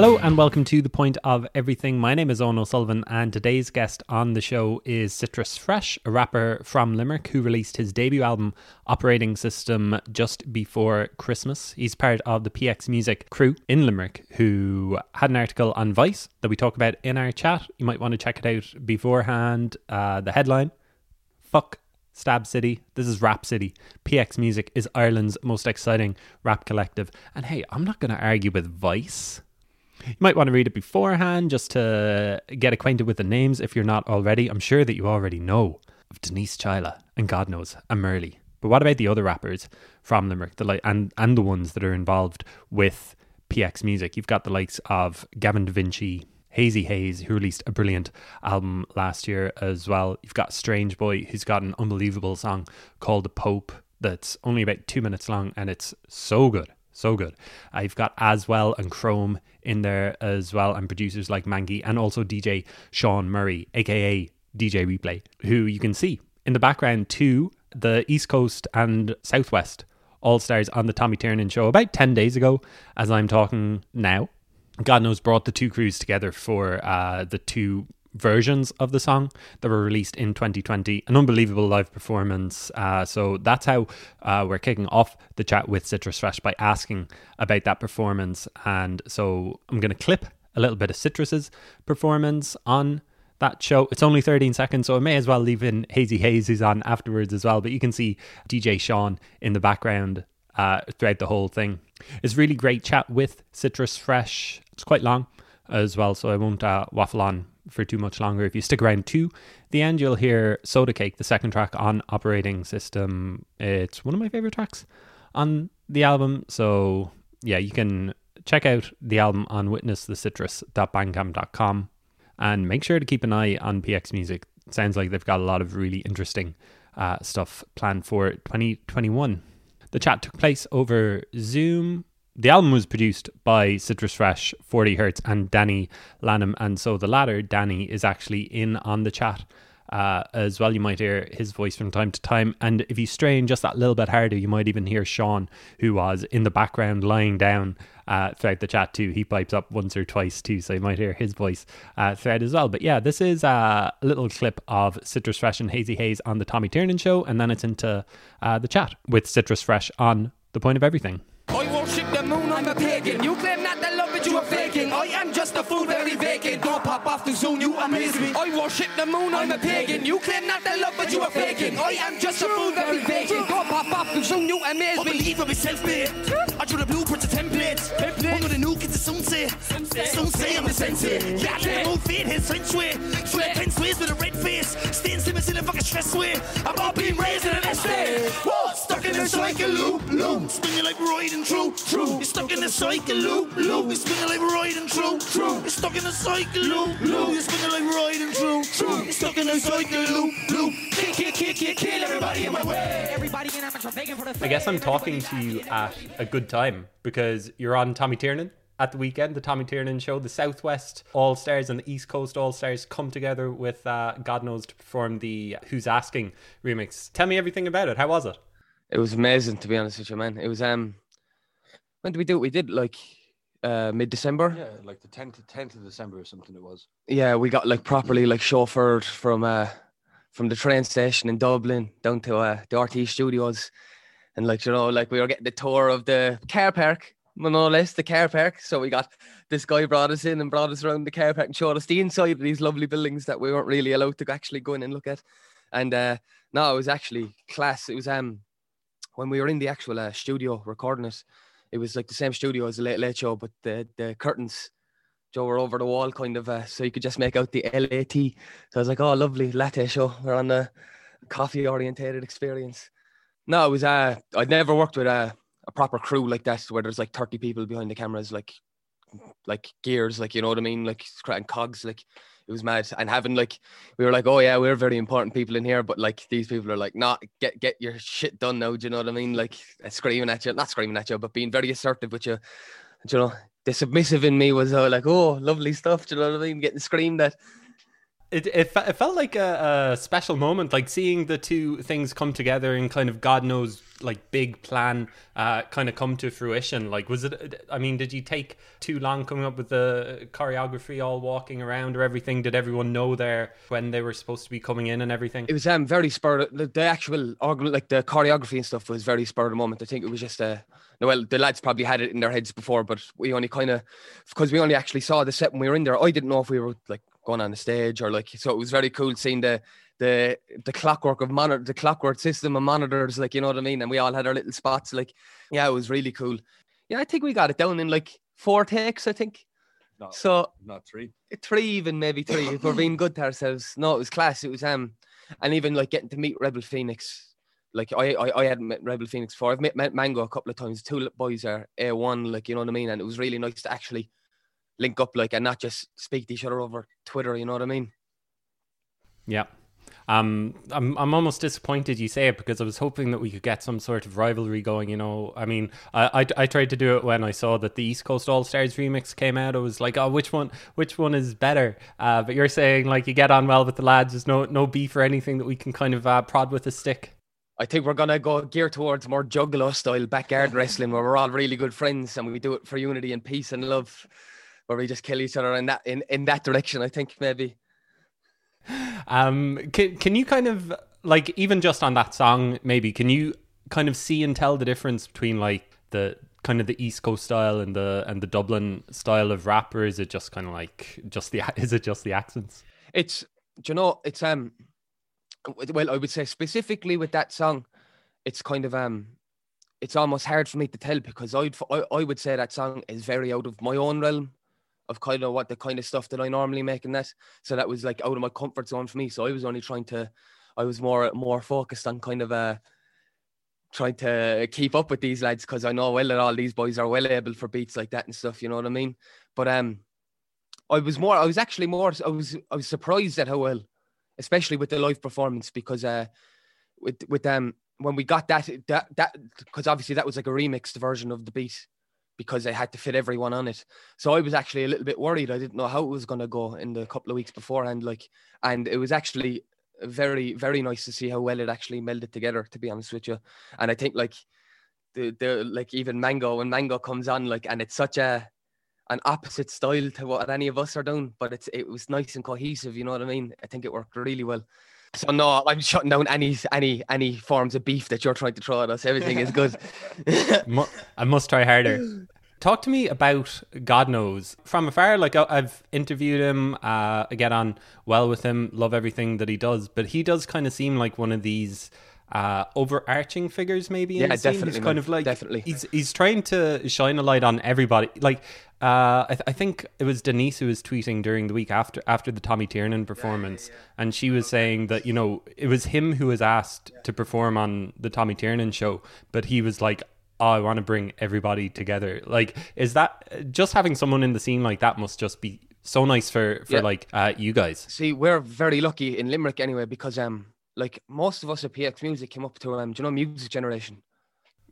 Hello and welcome to The Point of Everything. My name is Owen O'Sullivan and today's guest on the show is Citrus Fresh, a rapper from Limerick who released his debut album Operating System just before Christmas. He's part of the PX Music crew in Limerick who had an article on Vice that we talk about in our chat. You might want to check it out beforehand. The headline, Fuck Stab City, this is Rap City. PX Music is Ireland's most exciting rap collective. And hey, I'm not going to argue with Vice. You might want to read it beforehand just to get acquainted with the names if you're not already. I'm sure that you already know of Denise Chaila and God Knows and Murli. But what about the other rappers from Limerick and the ones that are involved with PX Music? You've got the likes of Gavin Da Vinci, Hazy Hayes, who released a brilliant album last year as well. You've got Strange Boy, who's got an unbelievable song called The Pope that's only about 2 minutes long and it's so good. So good. I've got Aswell and Chrome in there as well, and producers like Mangy and also DJ Sean Murray, aka DJ Replay, who you can see in the background to the East Coast and South-West All Stars on the Tommy Tiernan Show about 10 days ago, as I'm talking now. God Knows brought the two crews together for the two versions of the song that were released in 2020. An unbelievable live performance. So that's how we're kicking off the chat with Citrus Fresh, by asking about that performance. And so I'm going to clip a little bit of Citrus's performance on that show. It's only 13 seconds, so I may as well leave in Hazy Hayes, who's on afterwards as well. But you can see DJ Sean in the background throughout the whole thing. It's really great chat with Citrus Fresh. It's quite long as well, so I won't waffle on for too much longer. If you stick around to the end, you'll hear Soda Cake, the second track on Operating System. It's one of my favorite tracks on the album. So yeah, you can check out the album on witnessthecitrus.bandcamp.com and make sure to keep an eye on PX Music. It sounds like they've got a lot of really interesting stuff planned for 2021. The chat took place over Zoom. The album was produced by Citrus Fresh, 40 Hertz and Danny Lanham. And so the latter, Danny, is actually in on the chat as well. You might hear his voice from time to time. And if you strain just that little bit harder, you might even hear Sean, who was in the background lying down throughout the chat too. He pipes up once or twice too, so you might hear his voice throughout as well. But yeah, this is a little clip of Citrus Fresh and Hazy Hayes on the Tommy Tiernan Show. And then it's into the chat with Citrus Fresh on The Point of Everything. I worship the moon, I'm a pagan. You claim not to love it, you are faking. I am just a fool, very vacant. Don't pop off the zone, you amaze me. I worship the moon, I'm a pagan. You claim not to love it, you are faking. I am just a fool, very vacant. Don't pop off the zone, you amaze me. I believe I myself, babe. I drew the blueprint of templates. One of the new kids, some say I'm a sensei. Yeah, I don't fit his French way. Swear 10 ways with a red face. Stains him in a fucking stress way. I'm all being raised in an essay. Stuck in a cycle loop. Spinning like riding. True. You're stuck in the cycle, loop. You're spinning like riding, true. You're stuck in the cycle, loop. You're spinning like riding, true. You're stuck in the cycle, loop. Kill everybody in my way. Everybody in amateur begging for the fame. I guess I'm talking to you at a good time because you're on Tommy Tiernan at the weekend, the Tommy Tiernan Show. The Southwest All Stars and the East Coast All Stars come together with God Knows to perform the Who's Asking remix. Tell me everything about it. How was it? It was amazing, to be honest with you, man. It was when did we do it? We did like mid-December. Yeah, like the 10th of December or something it was. Yeah, we got like properly like chauffeured from the train station in Dublin down to the RT studios. And like, you know, like we were getting the tour of the car park, no less, the car park. So we got this guy brought us in and brought us around the car park and showed us the inside of these lovely buildings that we weren't really allowed to actually go in and look at. And no, it was actually class. It was when we were in the actual studio recording it. It was like the same studio as the Late Late Show, but the curtains, Joe, were over the wall kind of, so you could just make out the LAT. So I was like, oh, lovely, latte show. We're on a coffee-orientated experience. No, it was, I'd never worked with a proper crew like that, where there's like 30 people behind the cameras, like gears, like, you know what I mean? Like, and cogs, like, it was mad. And having like, we were like, oh yeah, we're very important people in here, but like these people are like, not get your shit done now, do you know what I mean? Like not screaming at you, but being very assertive with you. Do you know, the submissive in me was like, oh, lovely stuff, do you know what I mean? Getting screamed at. It felt like a special moment, like seeing the two things come together and kind of God Knows, like, big plan kind of come to fruition. Like, was it, I mean, did you take too long coming up with the choreography, all walking around or everything? Did everyone know there when they were supposed to be coming in and everything? It was very spur, the actual, like the choreography and stuff was very spur of the moment. I think it was just well, the lads probably had it in their heads before, but we only kind of, because we only actually saw the set when we were in there. I didn't know if we were like going on the stage or like, so it was very cool seeing the clockwork of the clockwork system of monitors, like, you know what I mean? And we all had our little spots, like, yeah, it was really cool. Yeah, I think we got it down in like 4 takes, I think. No, so not 3. 3 even maybe 3 if we're being good to ourselves. No, it was class. It was and even like getting to meet Rebel Phoenix. Like I hadn't met Rebel Phoenix before. I've met Mango a couple of times. 2 boys are A1, like, you know what I mean? And it was really nice to actually link up, like, and not just speak to each other over Twitter, you know what I mean? Yeah. I'm almost disappointed you say it, because I was hoping that we could get some sort of rivalry going, you know. I mean, I tried to do it when I saw that the East Coast All Stars remix came out. I was like, oh, which one is better? But you're saying, like, you get on well with the lads. There's no beef or anything that we can kind of prod with a stick. I think we're going to go gear towards more juggalo style backyard wrestling, where we're all really good friends and we do it for unity and peace and love, where we just kill each other in that direction, I think, maybe. Can you kind of, like, even just on that song, maybe, can you kind of see and tell the difference between, like, the kind of the East Coast style and the Dublin style of rap, or is it just kind of like just the accents? It's, do you know, it's well, I would say specifically with that song, it's kind of it's almost hard for me to tell, because I would say that song is very out of my own realm of kind of what the kind of stuff that I normally make in that. So that was like out of my comfort zone for me. So I was only more focused on kind of trying to keep up with these lads, because I know well that all these boys are well able for beats like that and stuff, you know what I mean? But I was surprised at how well, especially with the live performance, because with when we got that because obviously that was like a remixed version of the beat, because I had to fit everyone on it. So I was actually a little bit worried. I didn't know how it was going to go in the couple of weeks beforehand, like, and it was actually very, very nice to see how well it actually melded together, to be honest with you. And I think, like, the like, even when Mango comes on, like, and it's such an opposite style to what any of us are doing, but it was nice and cohesive, you know what I mean? I think it worked really well. So no, I'm shutting down any forms of beef that you're trying to throw at us. Everything is good. I must try harder. Talk to me about God Knows. From afar, like, I've interviewed him. I get on well with him. Love everything that he does. But he does kind of seem like one of these overarching figures, maybe. Yeah, definitely. He's kind of like, definitely. He's trying to shine a light on everybody. Like, I think it was Denise who was tweeting during the week after the Tommy Tiernan performance, yeah. And she was saying that, you know, it was him who was asked to perform on the Tommy Tiernan show, but he was like, oh, I want to bring everybody together. Like, is that just having someone in the scene like that must just be so nice for like you guys? See, we're very lucky in Limerick anyway, because like most of us at PX Music came up to do you know Music Generation?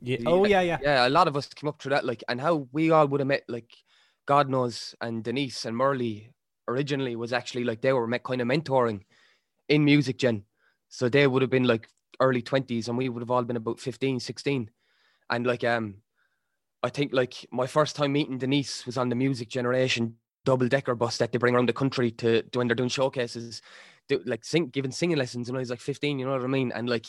Yeah. Oh yeah. A lot of us came up through that, like, and how we all would have met, like, God Knows and Denise and Murli originally was actually like they were kind of mentoring in Music Gen. So they would have been like early 20s and we would have all been about 15, 16. And like, I think like my first time meeting Denise was on the Music Generation double-decker bus that they bring around the country to when they're doing showcases, giving singing lessons when I was like 15, you know what I mean? And like,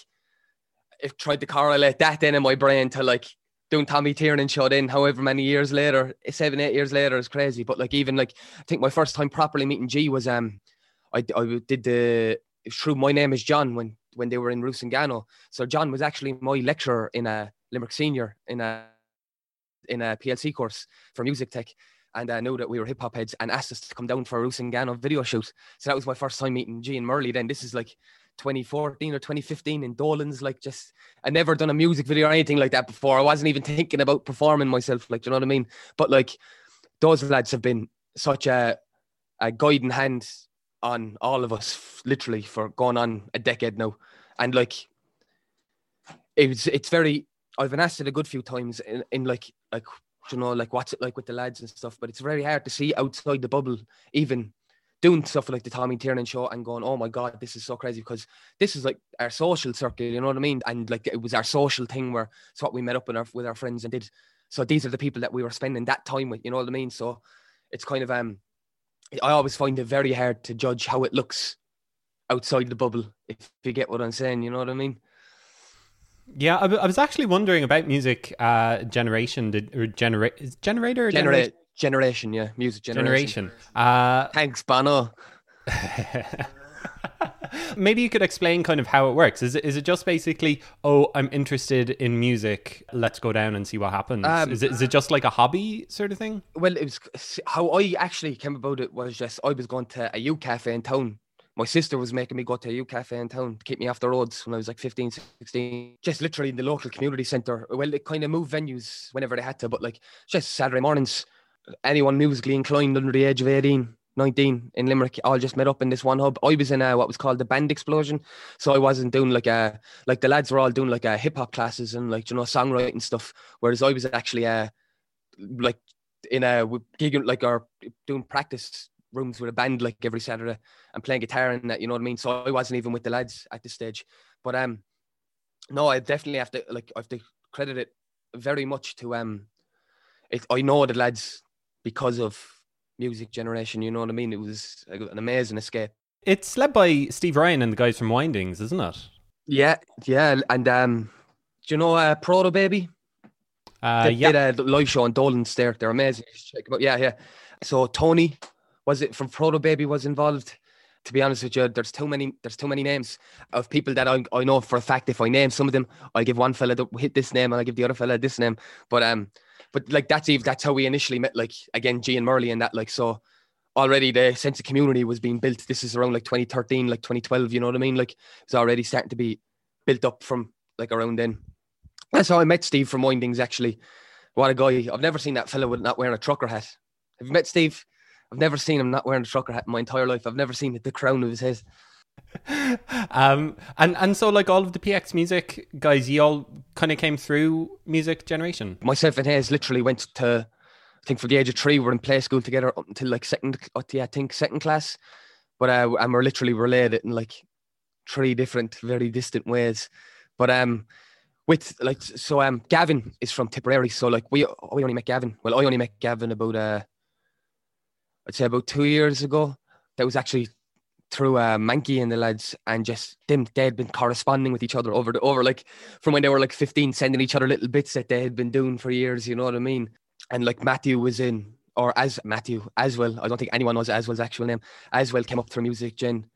I've tried to correlate that then in my brain to like, doing Tommy Tiernan show then however many years later, 7-8 years later is crazy. But like, even like, I think my first time properly meeting G was, I did through My Name is John when they were in Rusangano. So John was actually my lecturer in Limerick Senior in a PLC course for music tech. And I knew that we were hip hop heads and asked us to come down for a Rusangano video shoot. So that was my first time meeting G and Murli then. This is like 2014 or 2015 in Dolan's, like, just, I never done a music video or anything like that before. I wasn't even thinking about performing myself, like, do you know what I mean? But like, those lads have been such a guiding hand on all of us, literally, for going on a decade now. And like, it's very, I've been asked it a good few times in like, you know, like, what's it like with the lads and stuff, but it's very hard to see outside the bubble, even doing stuff like the Tommy Tiernan Show and going, oh my God, this is so crazy, because this is like our social circle, you know what I mean? And like, it was our social thing where it's what we met up with our friends and did. So these are the people that we were spending that time with, you know what I mean? So it's kind of, I always find it very hard to judge how it looks outside the bubble, if you get what I'm saying, you know what I mean? Yeah, I was actually wondering about Music Generation, Generation, yeah, Music Generation. Thanks, Bono. Maybe you could explain kind of how it works. Is it just basically, oh, I'm interested in music, let's go down and see what happens? Is it just like a hobby sort of thing? Well, it was how I actually came about it was just I was going to a youth cafe in town. My sister was making me go to a youth cafe in town to keep me off the roads when I was like 15, 16. Just literally in the local community centre. Well, they kind of moved venues whenever they had to, but like just Saturday mornings, anyone musically inclined under the age of 18, 19 in Limerick, all just met up in this one hub. I was in what was called the band explosion. So I wasn't doing like the lads were all doing like hip hop classes and like, you know, songwriting stuff. Whereas I was actually like in a gigging, like or doing practice rooms with a band like every Saturday and playing guitar and that, you know what I mean? So I wasn't even with the lads at this stage, but no, I definitely have to like, I have to credit it very much to I know the lads because of Music Generation, you know what I mean? It was an amazing escape. It's led by Steve Ryan and the guys from Windings, isn't it? Yeah and do you know Proto Baby? They did a live show on Dolan's there. They're amazing. But yeah, so Tony was it from Proto Baby was involved. To be honest with you, there's too many names of people that I know for a fact. If I name some of them, I'll give one fella hit this name and I'll give the other fella this name. But like that's how we initially met, like again, G and Murli and that, like, so already the sense of community was being built. This is around like 2013, like 2012, you know what I mean? Like it's already starting to be built up from like around then. That's how I met Steve from Windings, actually. What a guy. I've never seen that fella with not wearing a trucker hat. Have you met Steve? I've never seen him not wearing a trucker hat in my entire life. I've never seen the crown of his head. And so like all of the PX Music guys, you all kind of came through Music Generation. Myself and Hayes literally went to, I think from the age of 3, we're in play school together up until like second class. But and we're literally related in like 3 different, very distant ways. But with like, so Gavin is from Tipperary. So like we only met Gavin. Well, I only met Gavin about I'd say about 2 years ago. That was actually through Mangy and the lads, and just them, they'd been corresponding with each other over like from when they were like 15, sending each other little bits that they had been doing for years, you know what I mean? And like Aswell, I don't think anyone knows Aswell's actual name. Aswell came up through Music Gen.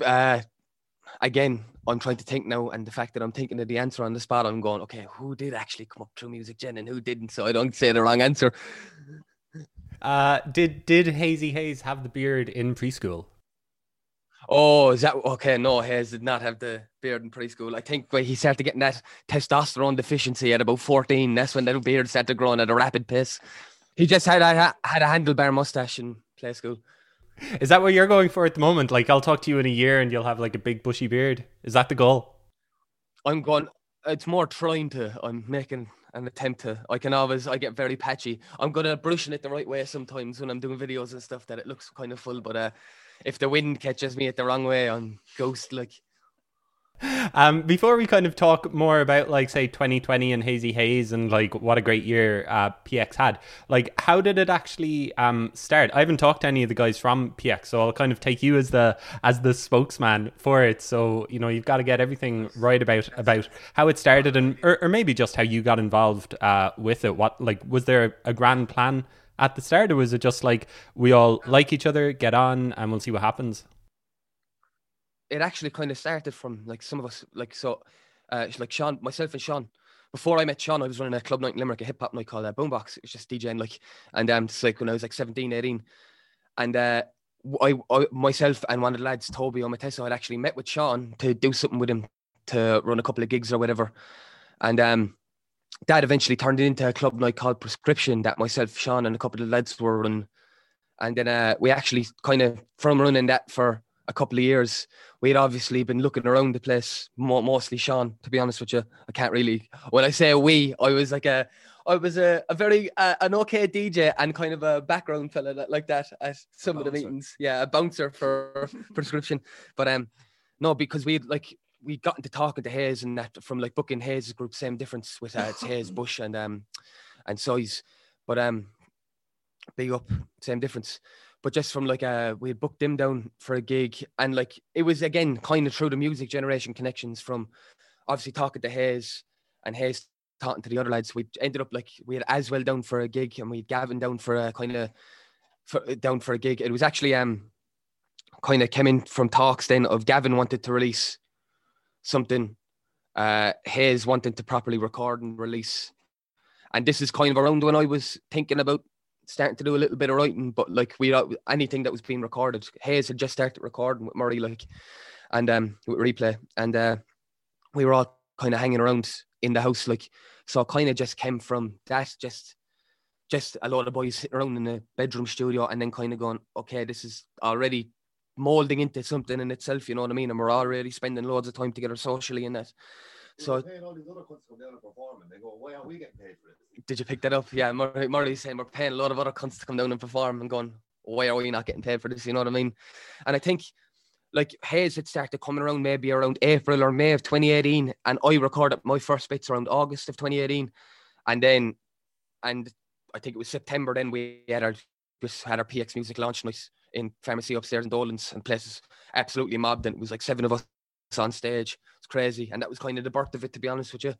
Again, I'm trying to think now, and the fact that I'm thinking of the answer on the spot, I'm going, okay, who did actually come up through Music Gen and who didn't, so I don't say the wrong answer. Did Hazy Hayes have the beard in preschool? Oh, is that okay? No, Hayes did not have the beard in preschool. I think he started getting that testosterone deficiency at about 14. That's when that beard started growing at a rapid pace. He just had a handlebar mustache in play school. Is that what you're going for at the moment? Like, I'll talk to you in a year and you'll have like a big bushy beard. Is that the goal? I'm going. It's more trying to. I'm making an attempt to. I get very patchy. I'm good at brushing it the right way sometimes when I'm doing videos and stuff, that it looks kind of full, but if the wind catches me at the wrong way, I'm ghost like. Before we kind of talk more about like say 2020 and Hazy Hayes and like what a great year PX had, like how did it actually start? I haven't talked to any of the guys from PX, so I'll kind of take you as the spokesman for it. So you know, you've got to get everything right about how it started and or maybe just how you got involved with it. What, like, was there a grand plan at the start, or was it just like we all like each other, get on, and we'll see what happens? It actually kind of started from like some of us, like so, like Sean, myself and Sean. Before I met Sean, I was running a club night in Limerick, a hip hop night called Boombox. It was just DJing, like, and just like when I was like 17, 18, and I myself and one of the lads, Toby Omateso, had actually met with Sean to do something with him, to run a couple of gigs or whatever, and that eventually turned into a club night called Prescription that myself, Sean, and a couple of lads were running, and then we actually kind of from running that for a couple of years, we had obviously been looking around the place, mostly Sean, to be honest with you. I can't really, when I say we, I was like I was a very an okay DJ and kind of a background fella that, like that at some of the meetings. Yeah, a bouncer for prescription. But no, because we'd gotten to talking to Hayes and that from like booking Hayes' group, same difference with it's Hayes, Bush and Size. But big up, same difference. But just from like we had booked them down for a gig, and like it was again kind of through the Music Generation connections from obviously talking to Hayes and Hayes talking to the other lads. We ended up like we had Aswell down for a gig and we had Gavin down for a down for a gig. It was actually kind of came in from talks then of Gavin wanted to release something, Hayes wanted to properly record and release, and this is kind of around when I was thinking about starting to do a little bit of writing, but like we anything that was being recorded, Hayes had just started recording with Murli, like, and with Replay, and we were all kind of hanging around in the house, like, so it kind of just came from that, just a lot of boys sitting around in the bedroom studio, and then kind of going, okay, this is already molding into something in itself, you know what I mean? And we're already spending loads of time together socially and that. So paying all these other cunts to come down and perform, and they go, why aren't we getting paid for it? Did you pick that up? Yeah, Murli's saying we're paying a lot of other cunts to come down and perform, and going, why are we not getting paid for this? You know what I mean? And I think like Hayes had started coming around maybe around April or May of 2018, and I recorded my first bits around August of 2018, and I think it was September then we had our PX Music launch night in pharmacy upstairs in Dolan's, and places absolutely mobbed, and it was like 7 of us on stage. It's crazy, and that was kind of the birth of it, to be honest with you.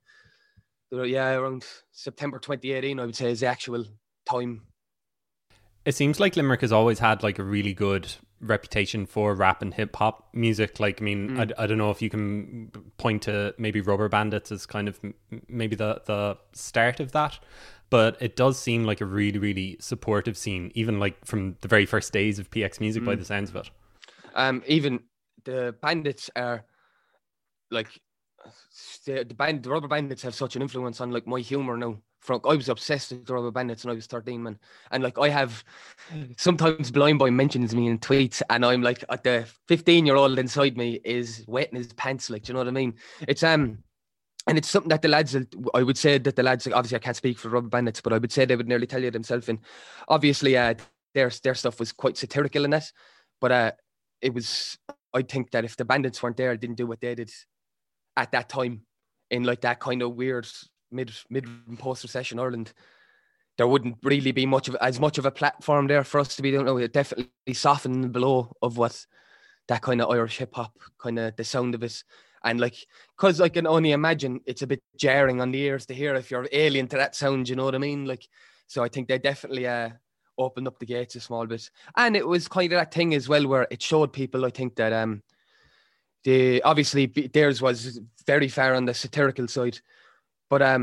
Yeah, around September 2018 I would say is the actual time. It seems like Limerick has always had like a really good reputation for rap and hip hop music. Like, I mean, I don't know if you can point to maybe Rubber Bandits as kind of maybe the start of that, but it does seem like a really, really supportive scene, even like from the very first days of PX Music by the sounds of it. Even the Bandits are like, the Rubber Bandits have such an influence on like my humor now. I was obsessed with the Rubber Bandits when I was 13, man. And like I have, sometimes Blind Boy mentions me in tweets, and I'm like, at the 15-year-old inside me is wetting his pants, like, do you know what I mean? It's and it's something that the lads, I would say that the lads, obviously I can't speak for Rubber Bandits, but I would say they would nearly tell you themselves. And obviously their stuff was quite satirical in that, but it was, I think that if the Bandits weren't there, didn't do what they did at that time in like that kind of weird mid and post recession Ireland, there wouldn't really be much of a platform there for us to be doing. No, it definitely softened below of what that kind of Irish hip hop, kind of the sound of it, and like, because I can only imagine it's a bit jarring on the ears to hear if you're alien to that sound, you know what I mean? Like, so I think they definitely opened up the gates a small bit, and it was kind of that thing as well where it showed people, I think, that obviously theirs was very far on the satirical side. But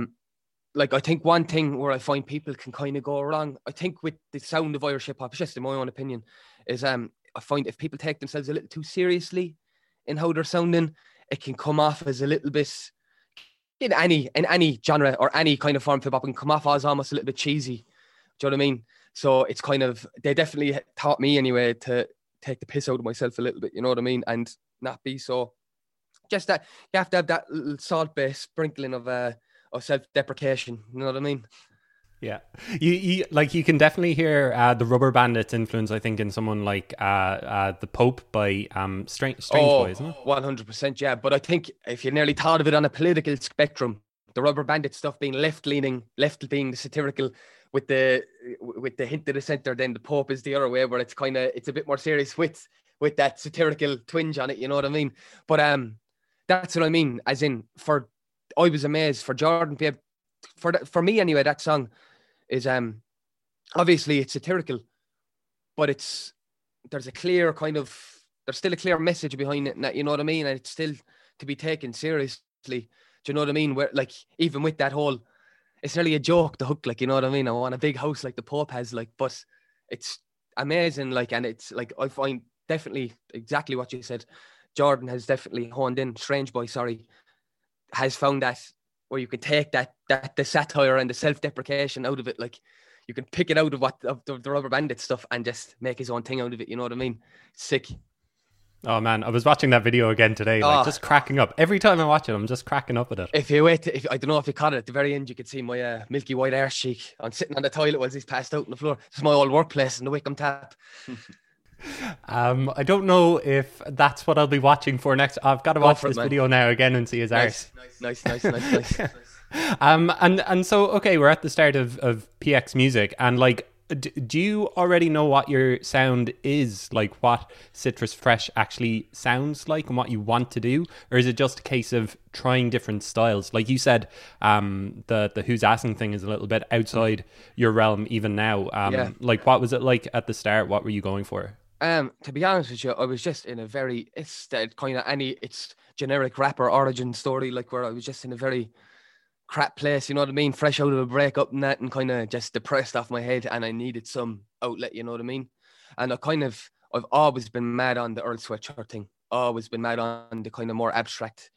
like, I think one thing where I find people can kind of go wrong, I think with the sound of Irish hip hop, it's just in my own opinion, is I find if people take themselves a little too seriously in how they're sounding, it can come off as a little bit, in any genre or any kind of form of hip hop, and come off as almost a little bit cheesy. Do you know what I mean? So it's kind of, they definitely taught me anyway to take the piss out of myself a little bit, you know what I mean? And not be so, just that, you have to have that little salt base sprinkling of or self-deprecation, you know what I mean? Yeah, you like, you can definitely hear the Rubber Bandits influence, I think, in someone like The Pope by Strange Boy, isn't it? 100%, yeah. But I think if you nearly thought of it on a political spectrum, the Rubber Bandit stuff being left-leaning, left being the satirical with the hint of the centre, then The Pope is the other way, where it's kind of, it's a bit more serious with that satirical twinge on it, you know what I mean? But that's what I mean, as in, for I was amazed for Jordan Babe, for me anyway, that song is obviously it's satirical, but it's, there's a clear kind of, there's still a clear message behind it, and that, you know what I mean? And it's still to be taken seriously, do you know what I mean? Where like, even with that whole, it's nearly a joke, the hook, like, you know what I mean? I want a big house like the Pope has, like, but it's amazing, like, and it's like, I find definitely exactly what you said. Jordan has definitely honed in, Strange Boy, sorry, has found that where you can take that the satire and the self-deprecation out of it, like you can pick it out of the Rubber Bandit stuff and just make his own thing out of it, you know what I mean? Sick. Oh man, I was watching that video again today, like just cracking up. Every time I watch it, I'm just cracking up at it. If you wait, I don't know if you caught it at the very end, you could see my milky white arse cheek on sitting on the toilet while he's passed out on the floor. It's my old workplace in the Wickham Tap. I don't know if that's what I'll be watching for next. I've got to watch this video now again and see his arse. Nice. And so, okay, we're at the start of PX Music, and like, do you already know what your sound is, like what Citrus Fresh actually sounds like and what you want to do? Or is it just a case of trying different styles? Like you said, the Who's Asking thing is a little bit outside your realm even now. Yeah. Like what was it like at the start? What were you going for? To be honest with you, I was just in a very, it's generic rapper origin story, like where I was just in a very crap place, you know what I mean, fresh out of a breakup and that, and kind of just depressed off my head, and I needed some outlet, you know what I mean. And I've always been mad on the Earl Sweatshirt thing, always been mad on the kind of more abstract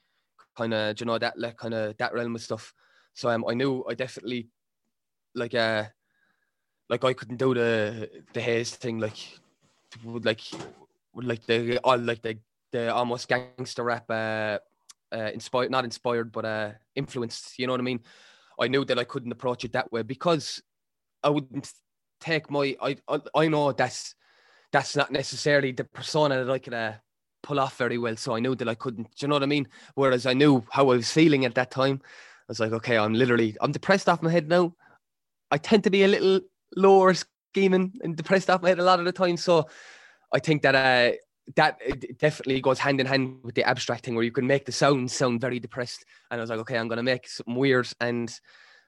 kind of, you know, that like kind of that realm of stuff. So I knew I definitely like I couldn't do the Hayes thing, like the almost gangster rap influenced, you know what I mean. I knew that I couldn't approach it that way because I wouldn't take my, I know that's not necessarily the persona that I could pull off very well, so I knew that I couldn't, do you know what I mean. Whereas I knew how I was feeling at that time. I was like, okay, I'm depressed off my head now. I tend to be a little lower scheming and depressed off my head a lot of the time, so I think that that definitely goes hand in hand with the abstract thing, where you can make the sound sound very depressed. And I was like, okay, I'm going to make something weird and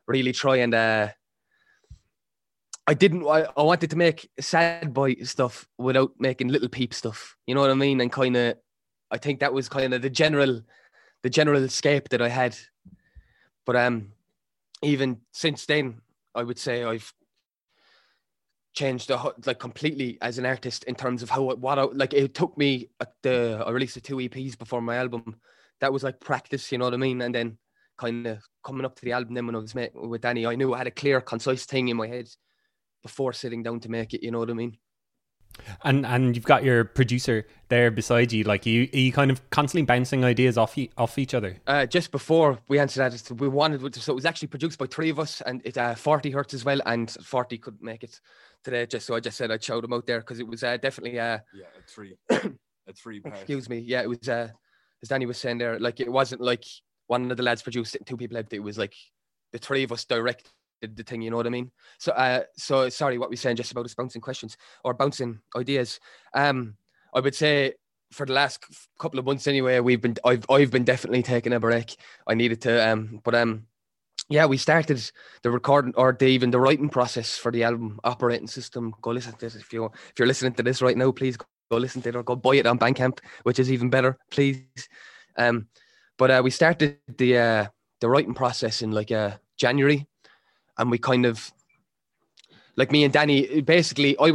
really try and I wanted to make sad boy stuff without making little peep stuff, you know what I mean. And kind of, I think that was kind of the general escape that I had. But even since then, I would say I've changed completely as an artist in terms of it took me I released the 2 EPs before my album. That was like practice, you know what I mean. And then kind of coming up to the album, then when I was met with Danny, I knew I had a clear, concise thing in my head before sitting down to make it, you know what I mean. And you've got your producer there beside you, like you kind of constantly bouncing ideas off each other. Just before we answered that, so it was actually produced by 3 of us, and it's 40 Hertz as well, and 40 couldn't make it today, just so I just said I'd shout them out there, because it was definitely a three. Excuse me, yeah, it was as Danny was saying there, like it wasn't like one of the lads produced it, 2 people helped. It was like the 3 of us directed the thing, you know what I mean. So so sorry, what we were saying just about us bouncing questions or bouncing ideas. I would say for the last couple of months anyway, I've been definitely taking a break. I needed to, yeah, we started the recording or the writing process for the album Operating System. Go listen to this if you're listening to this right now, please go listen to it, or go buy it on Bandcamp, which is even better, please. But we started the writing process in January. And we kind of, like me and Danny, basically, Danny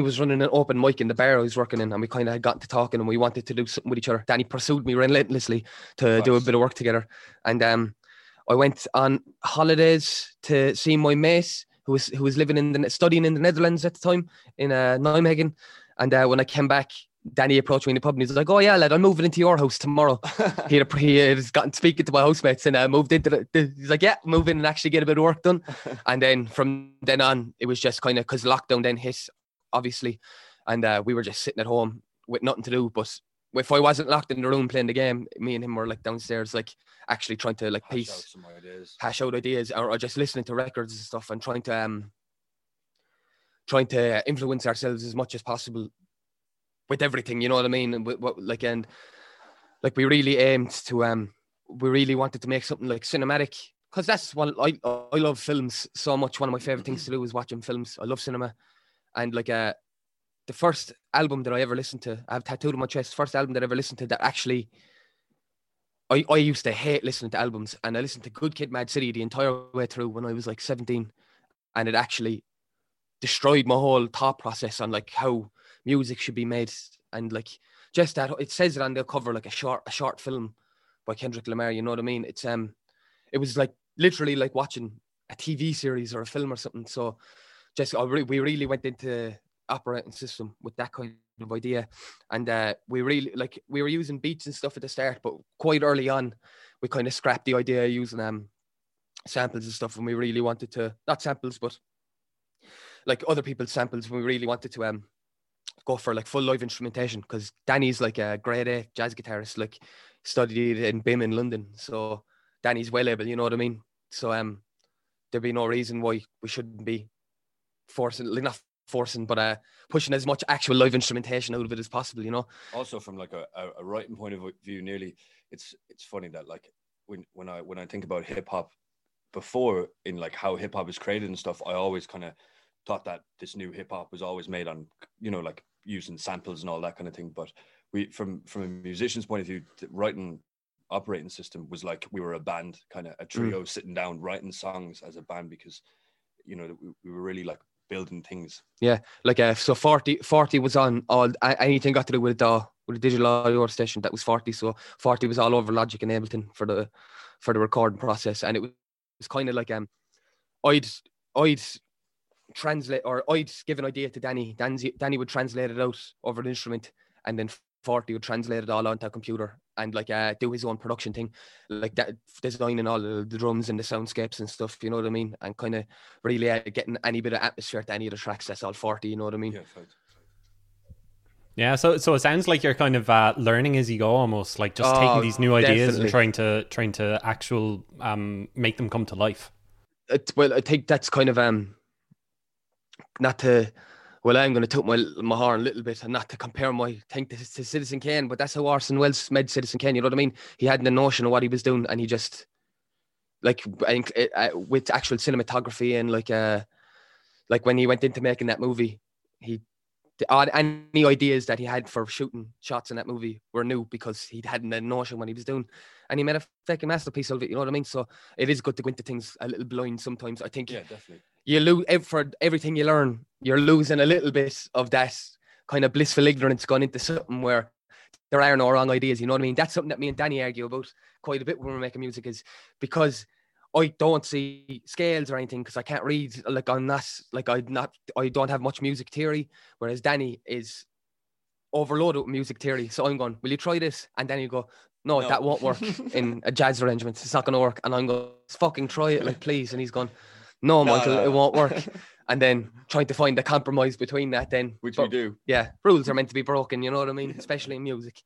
was running an open mic in the bar I was working in, and we kind of had gotten to talking, and we wanted to do something with each other. Danny pursued me relentlessly to do a bit of work together. And I went on holidays to see my mate, who was living studying in the Netherlands at the time, in Nijmegen. And when I came back, Danny approached me in the pub and he was like, oh yeah lad, I'm moving into your house tomorrow. He had gotten speaking to my housemates and moved into he's like, yeah, move in and actually get a bit of work done. And then from then on, it was just kind of, because lockdown then hit obviously, and we were just sitting at home with nothing to do. But if I wasn't locked in the room playing the game, me and him were like downstairs, like actually trying to like hash out ideas or just listening to records and stuff, and trying to influence ourselves as much as possible with everything, you know what I mean. And we really aimed to, we really wanted to make something like cinematic, because that's what I love films so much. One of my favorite things to do is watching films. I love cinema, and the first album that I ever listened to, I have tattooed on my chest. First album that I ever listened to that actually, I used to hate listening to albums, and I listened to Good Kid, Mad City the entire way through when I was like 17, and it actually destroyed my whole thought process on like how music should be made. And like, just that, it says it on the cover, like a short film by Kendrick Lamar, you know what I mean. It's it was like literally like watching a TV series or a film or something. So we really went into Operating System with that kind idea. And we really, like, we were using beats and stuff at the start, but quite early on, we kind of scrapped the idea of using samples and stuff, and we really wanted to, not samples, but like other people's samples, we really wanted to go for like full live instrumentation, because Danny's like a grade A jazz guitarist, like studied in BIM in London. So Danny's well able, you know what I mean? So there'd be no reason why we shouldn't be forcing, like not forcing, but pushing as much actual live instrumentation out of it as possible, you know? Also from like a writing point of view, nearly, it's funny that like when I think about hip hop before, in like how hip hop is created and stuff, I always kind of thought that this new hip hop was always made on, you know, like using samples and all that kind of thing. But we, from a musician's point of view, writing Operating System was like we were a band, kind of a trio sitting down writing songs as a band, because, you know, we were really like building things. Yeah, like so 40 was on all, anything got to do with the digital audio station, that was 40. So 40 was all over Logic and Ableton for the recording process, and it was kind of like I'd translate, or I'd give an idea to Danny. Danny would translate it out over an instrument, and then 40 would translate it all onto a computer and like do his own production thing, like that, designing all the drums and the soundscapes and stuff, you know what I mean? And kind of really getting any bit of atmosphere to any of the tracks, that's all 40, you know what I mean? Yeah, right. Yeah, so it sounds like you're kind of learning as you go, almost like just taking these new ideas and trying to actual make them come to life. Well, I think that's kind of not to, well, I'm going to toot my horn a little bit and not to compare my thing to Citizen Kane, but that's how Orson Welles made Citizen Kane, you know what I mean? He had the notion of what he was doing, and he just, like, with actual cinematography and like when he went into making that movie, any ideas that he had for shooting shots in that movie were new, because he'd had a notion what he was doing, and he made a fucking masterpiece of it, you know what I mean? So it is good to go into things a little blind sometimes, I think. Yeah, definitely. You lose, for everything you learn, you're losing a little bit of that kind of blissful ignorance going into something where there are no wrong ideas, you know what I mean? That's something that me and Danny argue about quite a bit when we're making music, is because I don't see scales or anything, because I can't read. Like I don't have much music theory, whereas Danny is overloaded with music theory. So I'm going, will you try this? And Danny will go, no, that won't work in a jazz arrangement. It's not going to work. And I'm going, fucking try it, like, please. And he's gone, no, Michael, it won't work. And then trying to find a compromise between that then. Which we do. Yeah, rules are meant to be broken, you know what I mean? Especially in music.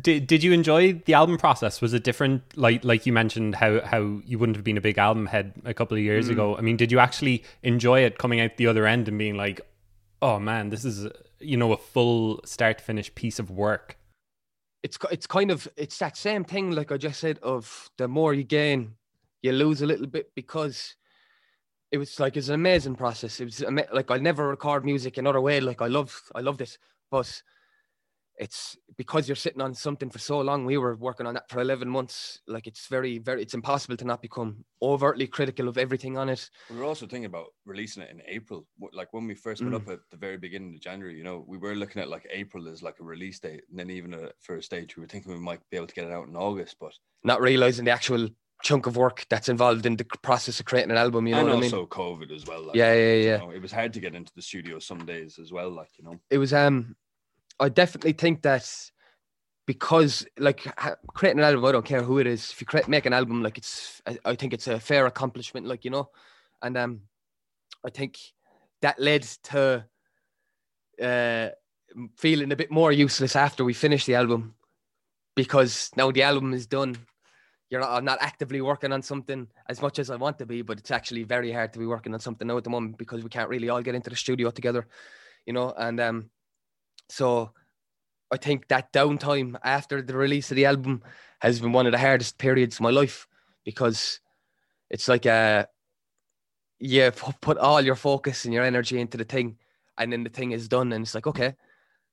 Did you enjoy the album process? Was it different? Like you mentioned how you wouldn't have been a big album head a couple of years ago. I mean, did you actually enjoy it coming out the other end and being like, oh man, this is, you know, a full start to finish piece of work? It's kind of, it's that same thing, like I just said, of the more you gain, you lose a little bit, because it was like, it's an amazing process. It was like, I'll never record music another way. Like I loved it, but it's because you're sitting on something for so long. We were working on that for 11 months. Like it's very, very, it's impossible to not become overtly critical of everything on it. We were also thinking about releasing it in April. Like when we first went up at the very beginning of January, you know, we were looking at like April as like a release date. And then even for a stage, we were thinking we might be able to get it out in August, but not realizing the actual chunk of work that's involved in the process of creating an album, you know, and what I mean? And also COVID as well. Like, yeah. You know, it was hard to get into the studio some days as well. Like, you know, it was, I definitely think that, because like creating an album, I don't care who it is. If you make an album, like I think it's a fair accomplishment, like, you know, and I think that led to feeling a bit more useless after we finished the album, because now the album is done. I'm not actively working on something as much as I want to be, but it's actually very hard to be working on something now at the moment, because we can't really all get into the studio together, you know, and so I think that downtime after the release of the album has been one of the hardest periods of my life, because it's like you put all your focus and your energy into the thing, and then the thing is done, and it's like, okay,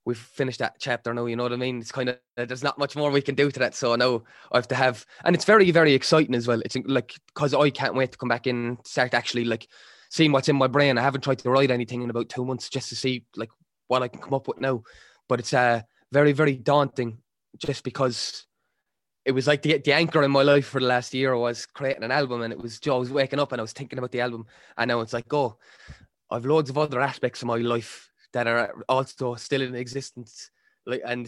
we've finished that chapter now, you know what I mean? It's kind of, there's not much more we can do to that, so now I have to have, and it's very, very exciting as well. It's like, because I can't wait to come back in and start actually like seeing what's in my brain. I haven't tried to write anything in about 2 months, just to see like what I can come up with now, but it's very, very daunting, just because it was like the anchor in my life for the last year was creating an album, and it was, I was waking up and I was thinking about the album, and now it's like, I've loads of other aspects of my life that are also still in existence. Like, and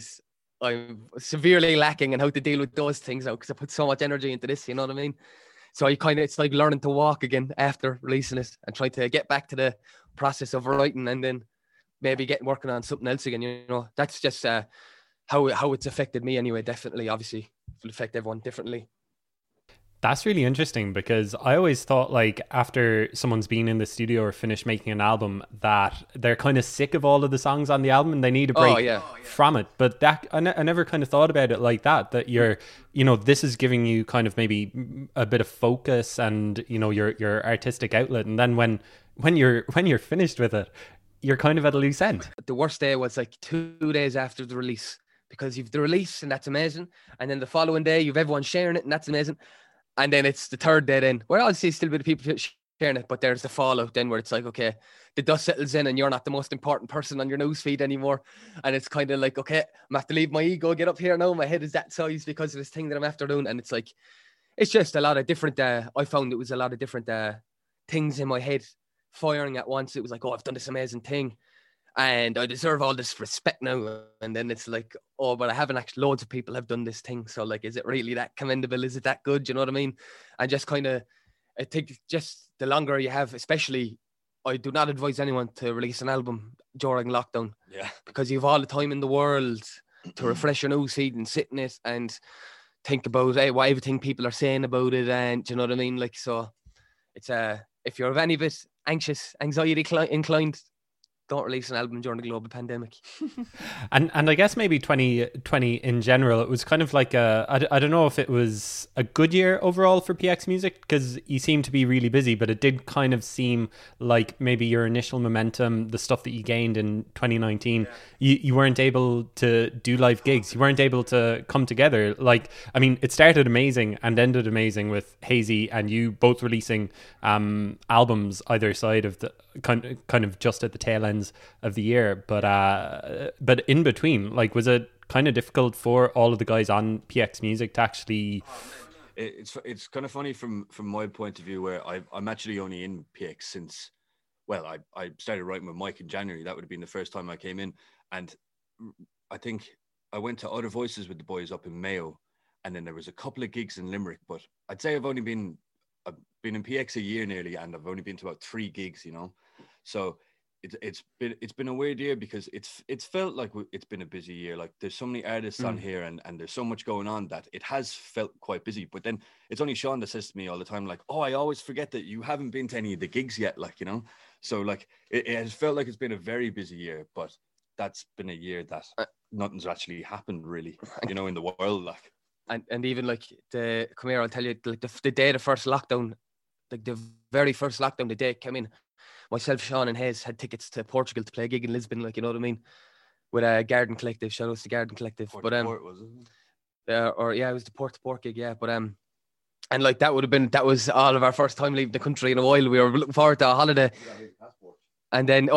I'm severely lacking in how to deal with those things out because I put so much energy into this, you know what I mean? So it's like learning to walk again after releasing it and trying to get back to the process of writing and then maybe working on something else again, you know. That's just how it's affected me anyway, definitely. Obviously, it'll affect everyone differently. That's really interesting because I always thought, like, after someone's been in the studio or finished making an album, that they're kind of sick of all of the songs on the album and they need a break from it. But that I never kind of thought about it like that, that you're, you know, this is giving you kind of maybe a bit of focus and, you know, your artistic outlet. And then when you're finished with it, you're kind of at a loose end. The worst day was like 2 days after the release, because you've the release and that's amazing. And then the following day you've everyone sharing it and that's amazing. And then it's the third day then, where obviously still a bit of people sharing it, but there's the fallout then where it's like, okay, the dust settles in and you're not the most important person on your newsfeed anymore. And it's kind of like, okay, I'm have to leave my ego, get up here now. My head is that size because of this thing that I'm after doing. And it's like, it's just a lot of different, I found it was a lot of different things in my head firing at once. It was like, oh, I've done this amazing thing and I deserve all this respect now. And then it's like, oh, but I haven't actually, loads of people have done this thing. So like, is it really that commendable? Is it that good? Do you know what I mean? And just kind of, I think just the longer you have, especially, I do not advise anyone to release an album during lockdown. Yeah. Because you have all the time in the world to refresh your newsfeed and sit in it and think about what everything people are saying about it. And do you know what I mean? Like, so it's, if you're of any bit anxious, anxiety inclined, don't release an album during the global pandemic. and I guess maybe 2020 in general, it was kind of like I don't know if it was a good year overall for PX Music because you seem to be really busy, but it did kind of seem like maybe your initial momentum, the stuff that you gained in 2019, you weren't able to do live gigs. You weren't able to come together. Like, I mean, it started amazing and ended amazing with Hazy and you both releasing albums either side of the kind of just at the tail end of the year, but in between, like, was it kind of difficult for all of the guys on PX Music to actually? It's kind of funny from my point of view, where I'm actually only in PX since, well, I started writing with Mike in January. That would have been the first time I came in, and I think I went to Other Voices with the boys up in Mayo, and then there was a couple of gigs in Limerick. But I'd say I've been in PX a year nearly, and I've only been to about 3 gigs, you know, so. It's been a weird year because it's felt like it's been a busy year. Like, there's so many artists on here and there's so much going on that it has felt quite busy. But then it's only Sean that says to me all the time, like, oh, I always forget that you haven't been to any of the gigs yet, like, you know. So like it has felt like it's been a very busy year, but that's been a year that nothing's actually happened really, you know, in the world, like. And even like I'll tell you, like the day the first lockdown, like the very first lockdown, the day it came in. Myself, Sean and Hayes had tickets to Portugal to play a gig in Lisbon, like, you know what I mean? With Garden Collective, shout outs to Garden Collective. Port was it? It was the port-to-port gig, yeah. But and like that was all of our first time leaving the country in a while. We were looking forward to a holiday. And then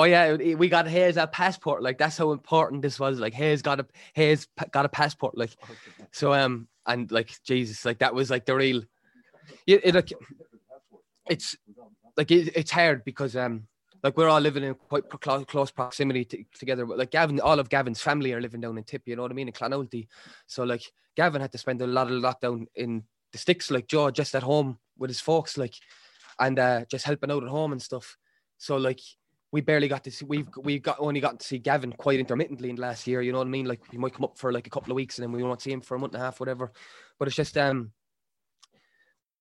we got Hayes a passport. Like, that's how important this was. Like, Hayes got a passport. Like, so and like Jesus, like that was like the real. It's hard because like we're all living in quite close proximity together. But like Gavin, all of Gavin's family are living down in Tip, you know what I mean, in Clonalty. So like Gavin had to spend a lot of lockdown in the sticks, like Joe, just at home with his folks, like, and just helping out at home and stuff. So like we barely got to see. We've only gotten to see Gavin quite intermittently in the last year. You know what I mean? Like, he might come up for like a couple of weeks and then we won't see him for a month and a half, whatever. But it's just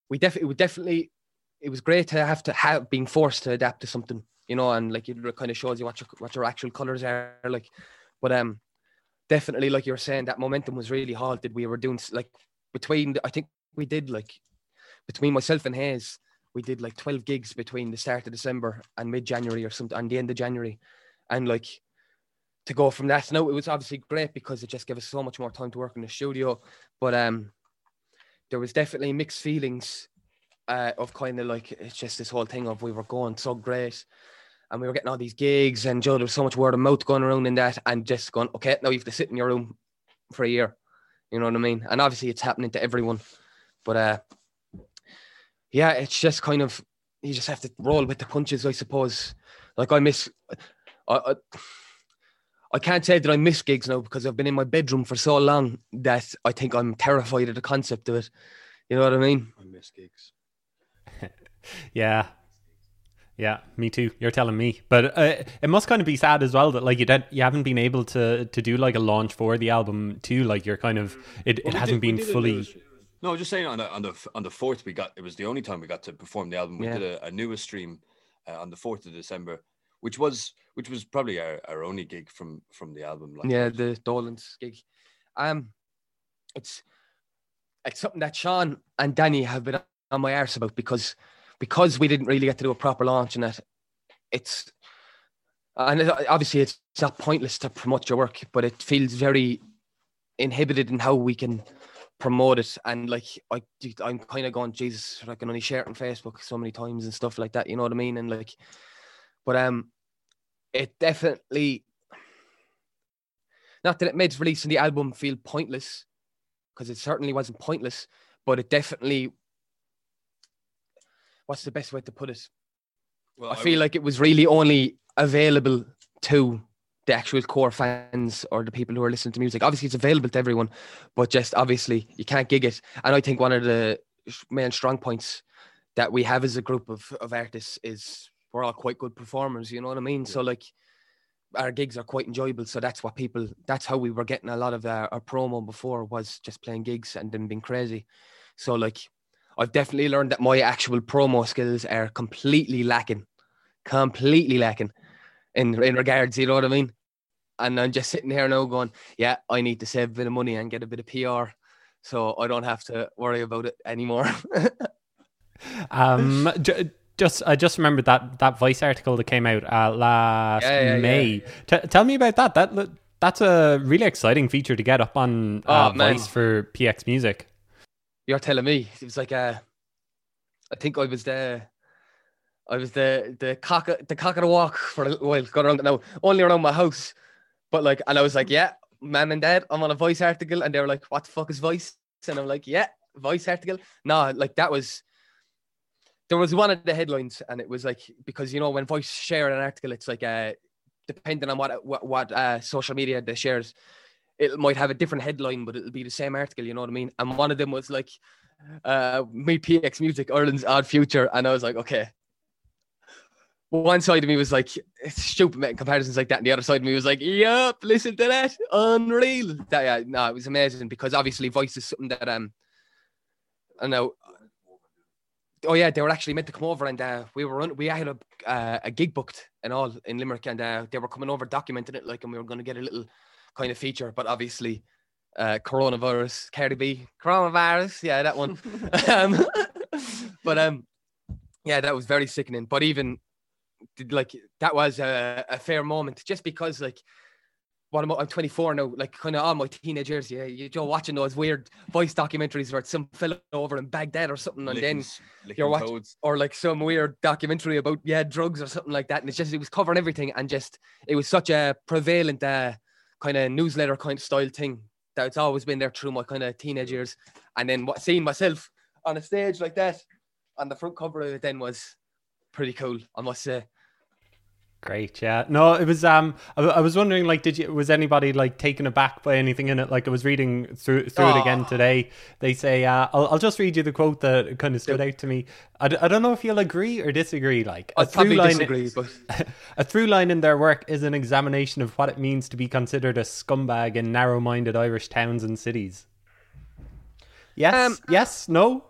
we definitely. It was great to have been forced to adapt to something, you know, and like it kind of shows you what your actual colours are like. But definitely, like you were saying, that momentum was really halted. We were doing like between myself and Hayes, we did like 12 gigs between the start of December and mid-January or something, and the end of January, and like to go from that. No, it was obviously great because it just gave us so much more time to work in the studio. But there was definitely mixed feelings. Of kind of like, it's just this whole thing of we were going so great and we were getting all these gigs and Joe, there was so much word of mouth going around in that, and just going, okay, now you have to sit in your room for a year, you know what I mean? And obviously it's happening to everyone, but yeah, it's just kind of, you just have to roll with the punches, I suppose. Like I miss, I I can't say that I miss gigs now because I've been in my bedroom for so long that I think I'm terrified of the concept of it. You know what I mean? I miss gigs. Yeah, me too. You're telling me. But it must kind of be sad as well that like you haven't been able to do like a launch for the album too. Like you're kind of it hasn't been fully. No, I was just saying on the 4th we got, it was the only time we got to perform the album. We did a newer stream on the 4th of December, which was probably our only gig from the album. Like the Dolan's gig. It's something that Sean and Danny have been on my arse about because we didn't really get to do a proper launch, and that obviously it's not pointless to promote your work, but it feels very inhibited in how we can promote it. And like I'm kind of going, Jesus, I can only share it on Facebook so many times and stuff like that, you know what I mean? And like, but it definitely, not that it made releasing the album feel pointless, because it certainly wasn't pointless, but it definitely, what's the best way to put it? Well, I feel like it was really only available to the actual core fans or the people who are listening to music. Obviously, it's available to everyone, but just obviously you can't gig it. And I think one of the main strong points that we have as a group of artists is we're all quite good performers, you know what I mean? Yeah. So like our gigs are quite enjoyable. So that's how we were getting a lot of our promo before, was just playing gigs and then being crazy. So like, I've definitely learned that my actual promo skills are completely lacking in regards, you know what I mean? And I'm just sitting here now going, yeah, I need to save a bit of money and get a bit of PR so I don't have to worry about it anymore. I just remembered that Vice article that came out last May. Yeah. Tell me about that. That's a really exciting feature to get up on Vice for PX Music. You're telling me. It was like I think I was the cock of the walk for a little while. Got around it now, only around my house. But like, and I was like, yeah, mum and dad, I'm on a Vice article, and they were like, what the fuck is Vice? And I'm like, yeah, Vice article. No, like there was one of the headlines, and it was like, because you know when Vice share an article, it's like depending on what social media they shares, it might have a different headline, but it'll be the same article, you know what I mean? And one of them was like, meet PX Music, Ireland's odd future. And I was like, okay. One side of me was like, it's stupid making comparisons like that. And the other side of me was like, yup, listen to that. Unreal. It was amazing, because obviously Vice is something that, I don't know. Oh yeah, they were actually meant to come over, and we had a gig booked and all in Limerick, and they were coming over documenting it, like, and we were going to get a little kind of feature, but obviously coronavirus, Cardi B, coronavirus, yeah, that one. But that was very sickening. But even like that was a fair moment, just because like I'm 24 now, like kind of all my teenage years, yeah, you're watching those weird Vice documentaries where it's some fella over in Baghdad or something, and then you're watching toads, or like some weird documentary about drugs or something like that, and it's just, it was covering everything, and just it was such a prevalent kind of newsletter kind of style thing that's always been there through my kind of teenage years. And then seeing myself on a stage like that on the front cover of it then was pretty cool, I must say. Great. Yeah, no, it was I was wondering, like, was anybody like taken aback by anything in it? Like, I was reading through it again today. They say I'll just read you the quote that kind of stood out to me. I don't know if you'll agree or disagree. Like, I probably disagree, but a through line in their work is an examination of what it means to be considered a scumbag in narrow-minded Irish towns and cities. Yes, no.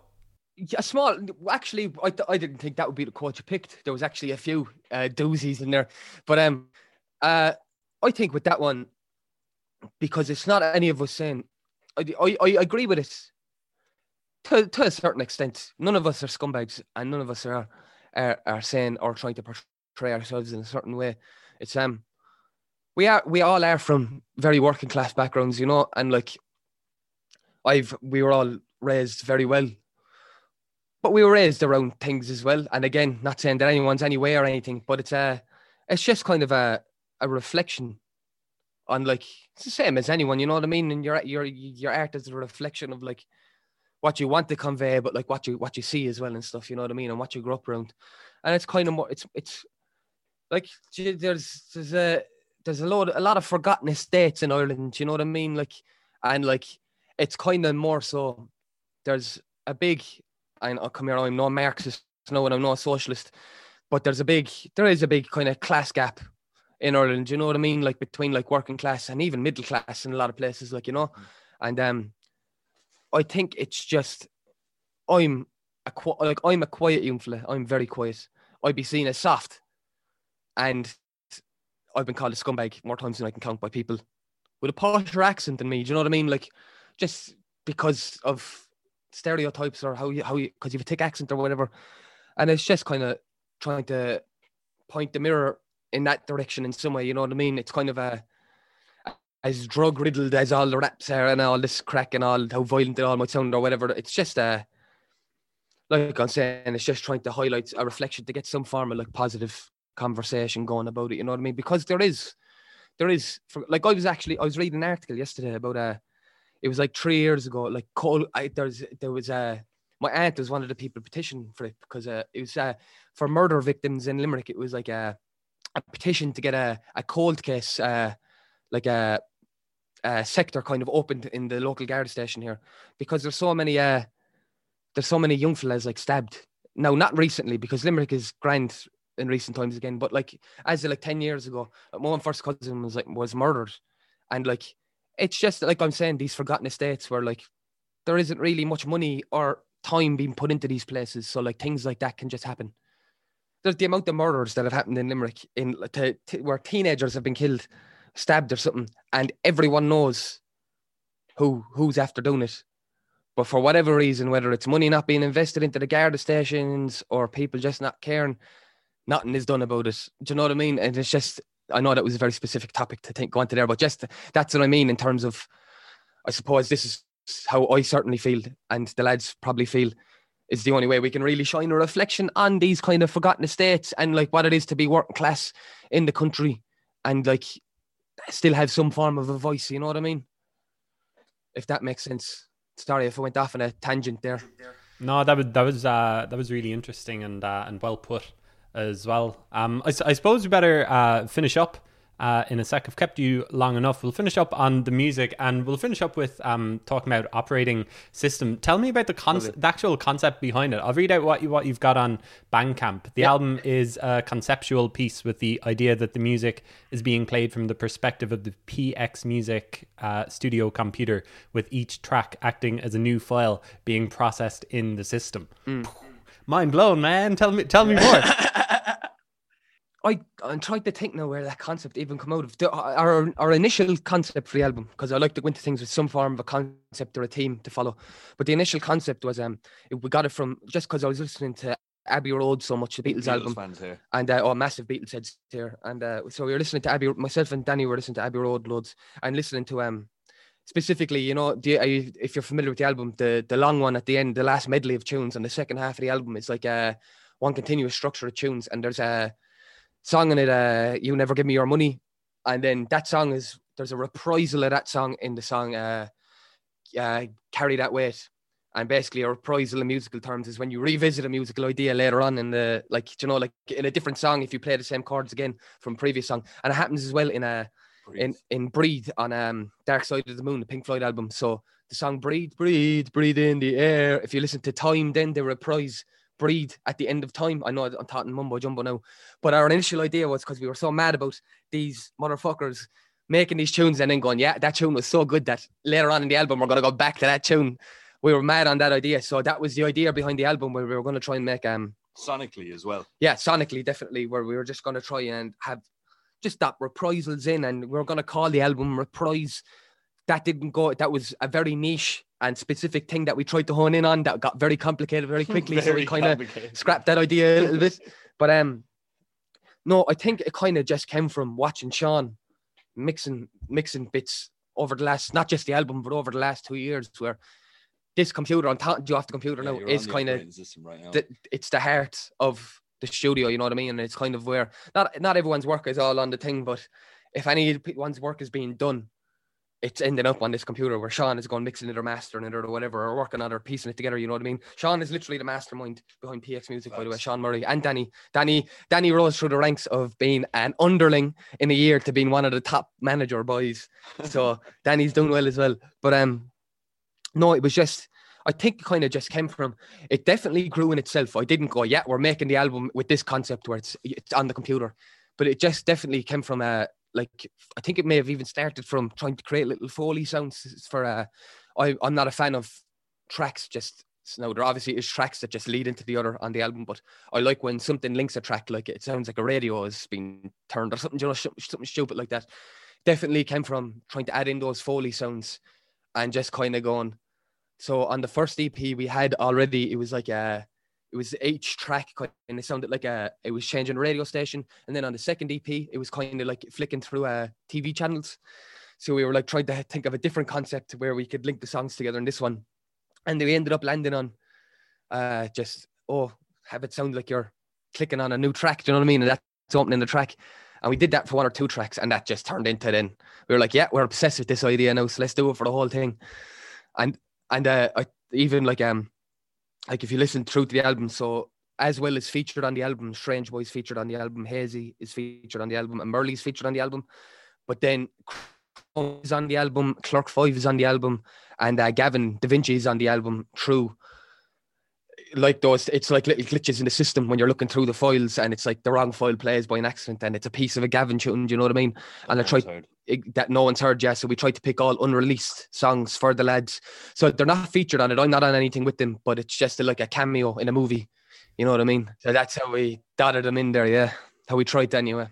A small, actually, I didn't think that would be the quote you picked. There was actually a few doozies in there, but I think with that one, because it's not any of us saying, I agree with it to a certain extent. None of us are scumbags, and none of us are saying or trying to portray ourselves in a certain way. It's we all are from very working class backgrounds, you know, and like we were all raised very well. But we were raised around things as well. And again, not saying that anyone's any way or anything, but it's just kind of a reflection on, like, it's the same as anyone, you know what I mean? And your art is a reflection of like what you want to convey, but like what you see as well and stuff, you know what I mean? And what you grew up around. And it's kind of more, it's like, there's there's a lot of forgotten estates in Ireland, do you know what I mean? Like, and like, it's kind of more so, there's a big, and I'll come here, I'm no Marxist, no, and I'm no socialist, but there is a big kind of class gap in Ireland, do you know what I mean? Like between like working class and even middle class in a lot of places, like, you know, and I think it's just, I'm a quiet young fella. I'm very quiet. I'd be seen as soft, and I've been called a scumbag more times than I can count by people with a posher accent than me. Do you know what I mean? Like, just because of stereotypes or how you, because you have a thick accent or whatever. And it's just kind of trying to point the mirror in that direction in some way. You know what I mean? It's kind of as drug riddled as all the raps are and all this crack and all how violent it all might sound or whatever. It's just like I'm saying, it's just trying to highlight a reflection to get some form of like positive conversation going about it, you know what I mean? Because there is, like, I was reading an article yesterday about it was like 3 years ago, like my aunt was one of the people petitioning for it because it was for murder victims in Limerick. It was like a petition to get a cold case like a sector kind of opened in the local guard station here, because there's so many young fellas like stabbed. Now, not recently, because Limerick is grand in recent times again, but like as of like 10 years ago, my first cousin was murdered. And like, it's just like I'm saying, these forgotten estates where like there isn't really much money or time being put into these places. So like things like that can just happen. There's the amount of murders that have happened in Limerick where teenagers have been killed, stabbed or something, and everyone knows who's after doing it. But for whatever reason, whether it's money not being invested into the Garda stations or people just not caring, nothing is done about it. Do you know what I mean? And it's just, I know that was a very specific topic to go into there, but just that's what I mean in terms of, I suppose this is how I certainly feel, and the lads probably feel, is the only way we can really shine a reflection on these kind of forgotten estates and like what it is to be working class in the country and like still have some form of a voice, you know what I mean? If that makes sense. Sorry if I went off on a tangent there. No, that was really interesting and well put as well. I suppose we better finish up in a sec. I've kept you long enough. We'll finish up on the music, and we'll finish up with talking about Operating System. Tell me about the actual concept behind it. I'll read out what you've got on Bandcamp. The album is a conceptual piece with the idea that the music is being played from the perspective of the PX Music studio computer, with each track acting as a new file being processed in the system. Mm. Mind blown, man. Tell me more. I'm trying to think now where that concept even come out of. Our initial concept for the album, because I like to go into things with some form of a concept or a theme to follow. But the initial concept was, we got it from, just because I was listening to Abbey Road so much, the Beatles album. Fans here. And massive Beatles heads here. And so we were listening to Abbey, myself and Danny were listening to Abbey Road loads, and listening to, specifically, you know, if you're familiar with the album, the long one at the end, the last medley of tunes, and the second half of the album is like one continuous structure of tunes, and there's a song in it, You Never Give Me Your Money, and then that song is, there's a reprisal of that song in the song Carry That Weight. And basically a reprisal in musical terms is when you revisit a musical idea later on in the, like, you know, like in a different song if you play the same chords again from previous song. And it happens as well in Breathe on Dark Side of the Moon, the Pink Floyd album. So the song Breathe in the air, if you listen to Time, then they reprise Breathe at the end of Time. I know I'm talking mumbo jumbo now, but our initial idea was, because we were so mad about these motherfuckers making these tunes and then going, yeah, that tune was so good that later on in the album we're going to go back to that tune. We were mad on that idea. So that was the idea behind the album, where we were going to try and make sonically as well. Yeah, sonically, definitely, where we were just going to try and have just that reprisals in, and we were going to call the album Reprise. That didn't go, that was a very niche and specific thing that we tried to hone in on that got very complicated very quickly. So we kind of scrapped that idea a little bit. But no, I think it kind of just came from watching Sean mixing bits over the last, not just the album, but over the last 2 years, where this computer, I'm talking to you off the computer now, is kind of, it's the heart of the studio, you know what I mean? And it's kind of where, not everyone's work is all on the thing, but if anyone's work is being done, it's ending up on this computer where Sean is going mixing it or mastering it or whatever, or working on it or piecing it together, you know what I mean? Sean is literally the mastermind behind PX Music, by the way, Sean Murray and Danny. Danny rose through the ranks of being an underling in a year to being one of the top manager boys. So Danny's doing well as well. But no, it was just, I think kind of just came from, it definitely grew in itself. I didn't go, yeah, we're making the album with this concept where it's on the computer. But it just definitely came from like, I think it may have even started from trying to create little Foley sounds for, I'm not a fan of tracks just, no, there obviously is tracks that just lead into the other on the album, but I like when something links a track, like it sounds like a radio is being turned or something, you know, something stupid like that. Definitely came from trying to add in those Foley sounds and just kind of going. So on the first EP we had already, it was like a, it was each track and it sounded like it was changing the radio station. And then on the second EP, it was kind of like flicking through TV channels. So we were like trying to think of a different concept where we could link the songs together in this one. And we ended up landing on have it sound like you're clicking on a new track. Do you know what I mean? And that's opening the track. And we did that for one or two tracks and that just turned into then. We were like, yeah, we're obsessed with this idea now. So let's do it for the whole thing. And like if you listen through to the album, so Aswell is featured on the album, Strange Boy is featured on the album, Hazy is featured on the album, and Murli is featured on the album. But then Chrome is on the album, Clerk 5 is on the album, and Gavin Da Vinci is on the album. True, like those, it's like little glitches in the system when you're looking through the files, and it's like the wrong file plays by an accident, and it's a piece of a Gavin tune. Do you know what I mean? And that no one's heard, yeah. So we tried to pick all unreleased songs for the lads. So they're not featured on it. I'm not on anything with them, but it's just like a cameo in a movie. You know what I mean? So that's how we dotted them in there, yeah. How we tried that anyway.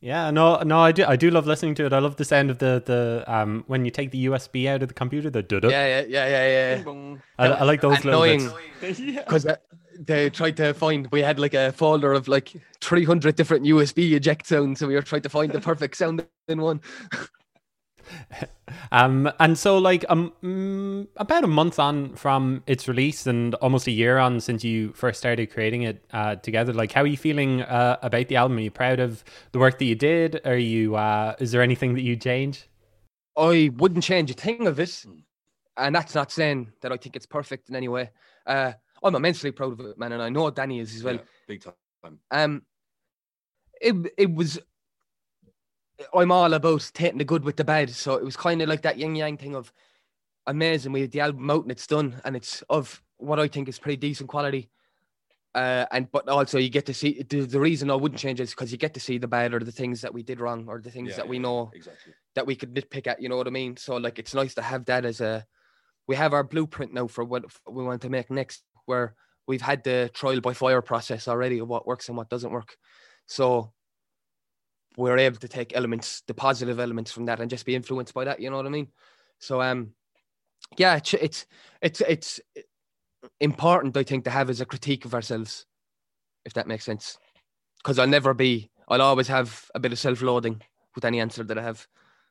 Yeah, no, I do love listening to it. I love the sound of the when you take the USB out of the computer, the da-da. Yeah. I like those annoying little bits. Because they tried to find, we had like a folder of like 300 different USB eject sounds, so we were trying to find the perfect sound in one. And so like about a month on from its release and almost a year on since you first started creating it together, like how are you feeling about the album? Are you proud of the work that you did? Are you is there anything that you change? I wouldn't change a thing of it, and that's not saying that I think it's perfect in any way. I'm immensely proud of it, man, and I know Danny is as well. Yeah, big time. It was, I'm all about taking the good with the bad. So it was kind of like that yin-yang thing of amazing. We had the album out and it's done and it's of what I think is pretty decent quality. But also you get to see, the reason I wouldn't change is because you get to see the bad or the things that we did wrong or the things we know exactly that we could nitpick at, you know what I mean? So like, it's nice to have that as we have our blueprint now for what we want to make next, where we've had the trial by fire process already of what works and what doesn't work. So we're able to take elements, the positive elements from that and just be influenced by that, you know what I mean? So, yeah, it's important, I think, to have as a critique of ourselves, if that makes sense. Because I'll always have a bit of self-loathing with any answer that I have.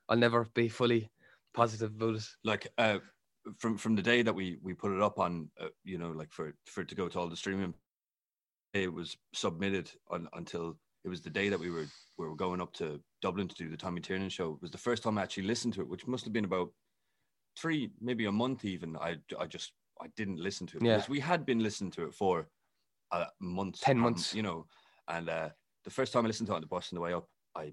I'll never be fully positive about it. Like, from the day that we put it up on, you know, like for it to go to all the streaming, it was submitted until... It was the day that we were going up to Dublin to do the Tommy Tiernan Show. It was the first time I actually listened to it, which must have been about three, maybe a month even. I didn't listen to it because we had been listening to it for months, 10 months, you know. And the first time I listened to it on the bus on the way up, I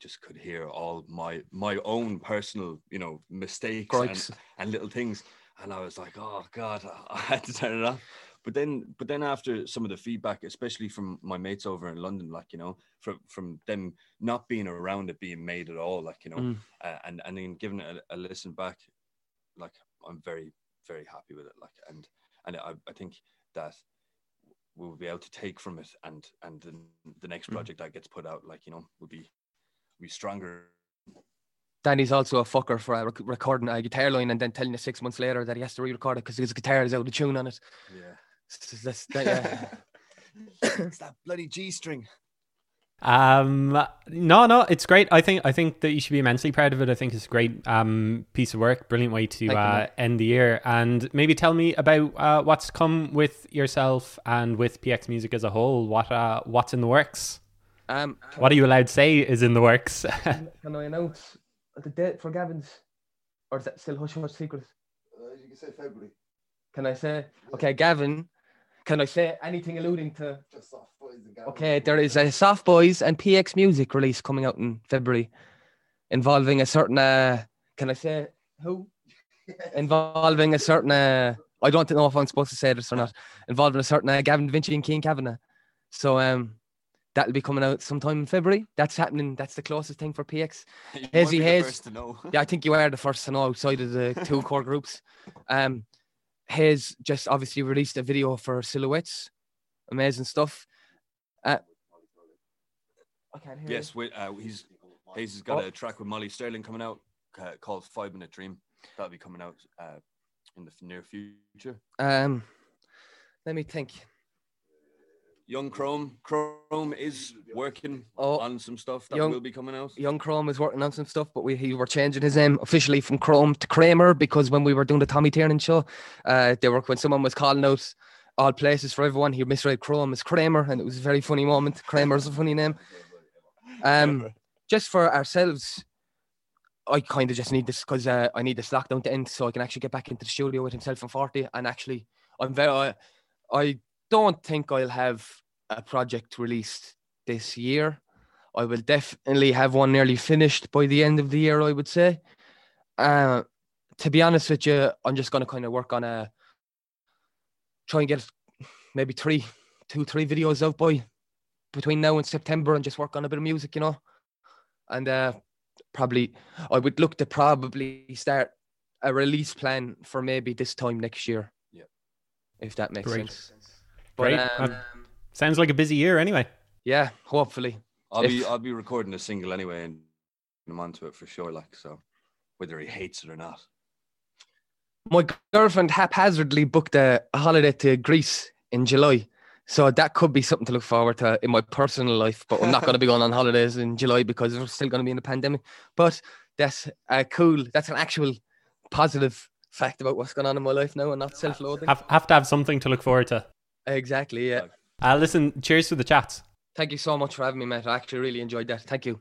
just could hear all my own personal, you know, mistakes and little things, and I was like, oh God, I had to turn it off. But then after some of the feedback, especially from my mates over in London, like, you know, from them not being around it being made at all, like, you know, and then giving it a listen back, like, I'm very, very happy with it. Like, and I think that we'll be able to take from it and the next project that gets put out, like, you know, will be stronger. Danny's also a fucker for recording a guitar line and then telling us 6 months later that he has to re-record it because his guitar is out of tune on it. Yeah. It's that bloody G string. No, it's great. I think that you should be immensely proud of it. I think it's a great piece of work, brilliant way to end the year. And maybe tell me about what's come with yourself and with PX Music as a whole. What's in the works? What are you allowed to say is in the works? Can I announce the date for Gavin's? or is that still hush hush secret? You can say February. Can I say? Yeah. Okay, Gavin, can I say anything alluding to? Just Soft Boys and Gavin. Okay, there is a Soft Boys and PX Music release coming out in February involving a certain, can I say who? Involving a certain, I don't know if I'm supposed to say this or not, involving a certain Gavin Da Vinci and Cian Kavanagh. So that'll be coming out sometime in February. That's happening. That's the closest thing for PX. Hazy Hayes. First to know. Yeah, I think you are the first to know outside of the two core groups. Hayes just obviously released a video for Silhouettes. Amazing stuff. I can't hear yes, you. Yes, Hayes has got a track with Molly Sterling coming out called 5 Minute Dream. That'll be coming out in the near future. Let me think. Young Chrome. Chrome is working on some stuff that will be coming out. Young Chrome is working on some stuff, but he were changing his name officially from Chrome to Kramer, because when we were doing the Tommy Tiernan Show, when someone was calling out all places for everyone, he misread Chrome as Kramer, and it was a very funny moment. Kramer's a funny name. Just for ourselves, I kind of just need this because I need this lockdown to end so I can actually get back into the studio with himself and 40. And actually, I don't think I'll have a project released this year. I will definitely have one nearly finished by the end of the year, I would say. To be honest with you, I'm just going to kind of work on try and get maybe two, three videos out by between now and September and just work on a bit of music, you know. And probably I would look to probably start a release plan for maybe this time next year. Yeah. If that makes sense. But, great. Sounds like a busy year anyway. Yeah, hopefully. I'll be recording a single anyway and I'm onto it for sure, like, so whether he hates it or not. My girlfriend haphazardly booked a holiday to Greece in July. So that could be something to look forward to in my personal life, but I'm not going to be going on holidays in July because we're still going to be in the pandemic. But that's cool. That's an actual positive fact about what's going on in my life now and not self-loathing. Have to have something to look forward to. Exactly, yeah. Listen, cheers for the chats. Thank you so much for having me, mate. I actually really enjoyed that. Thank you.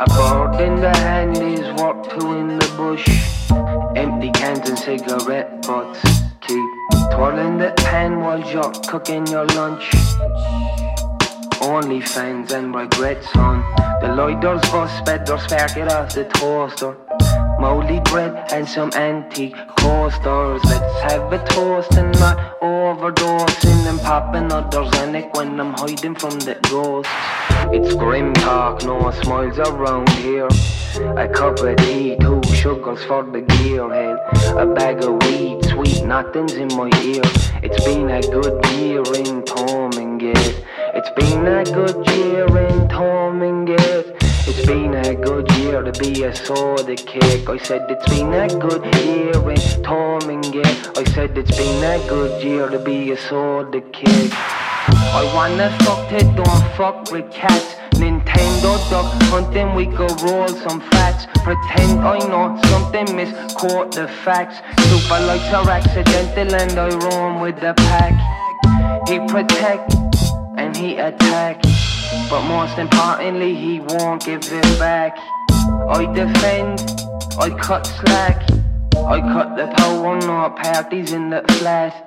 I bought in the Henleys, walked two in the bush. Empty cans and cigarette butts. Keep twirling the pen while you're cooking your lunch. Only fans and regrets, son. The loiterers bus sped their spark it off the toaster. Moldy bread and some antique coasters. Let's have a toast and not overdosing and popping others in it when I'm hiding from the ghosts. It's grim talk, no smiles around here. A cup of tea, two sugars for the gearhead. A bag of weed, sweet nothing's in my ear. It's been a good year in Thomingate. It's been a good year in Thomingate. It's been a good year to be a soda cake. I said it's been a good year in Thomingate. I said it's been a good year to be a soda cake. I wanna fuck it, don't fuck with cats. Nintendo duck hunting, we could roll some facts. Pretend I know something, misquote the facts. Super lights are accidental and I roam with the pack. He protect and he attack, but most importantly he won't give it back. I defend, I cut slack, I cut the power, no parties in the flat.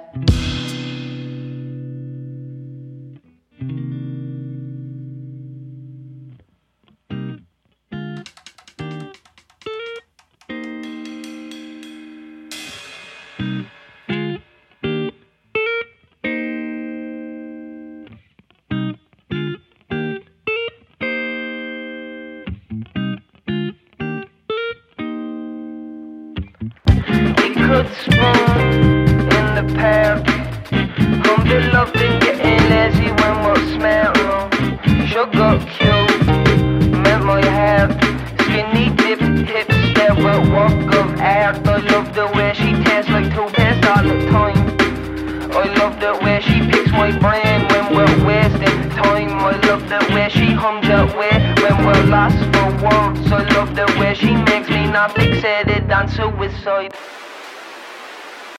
Walk of air, I love the way she tastes like 2 pence all the time. love the way she picks my brain when we're wasting time. I love the way she hums that way when we're lost for words. I love the way she makes me not fixated on suicide.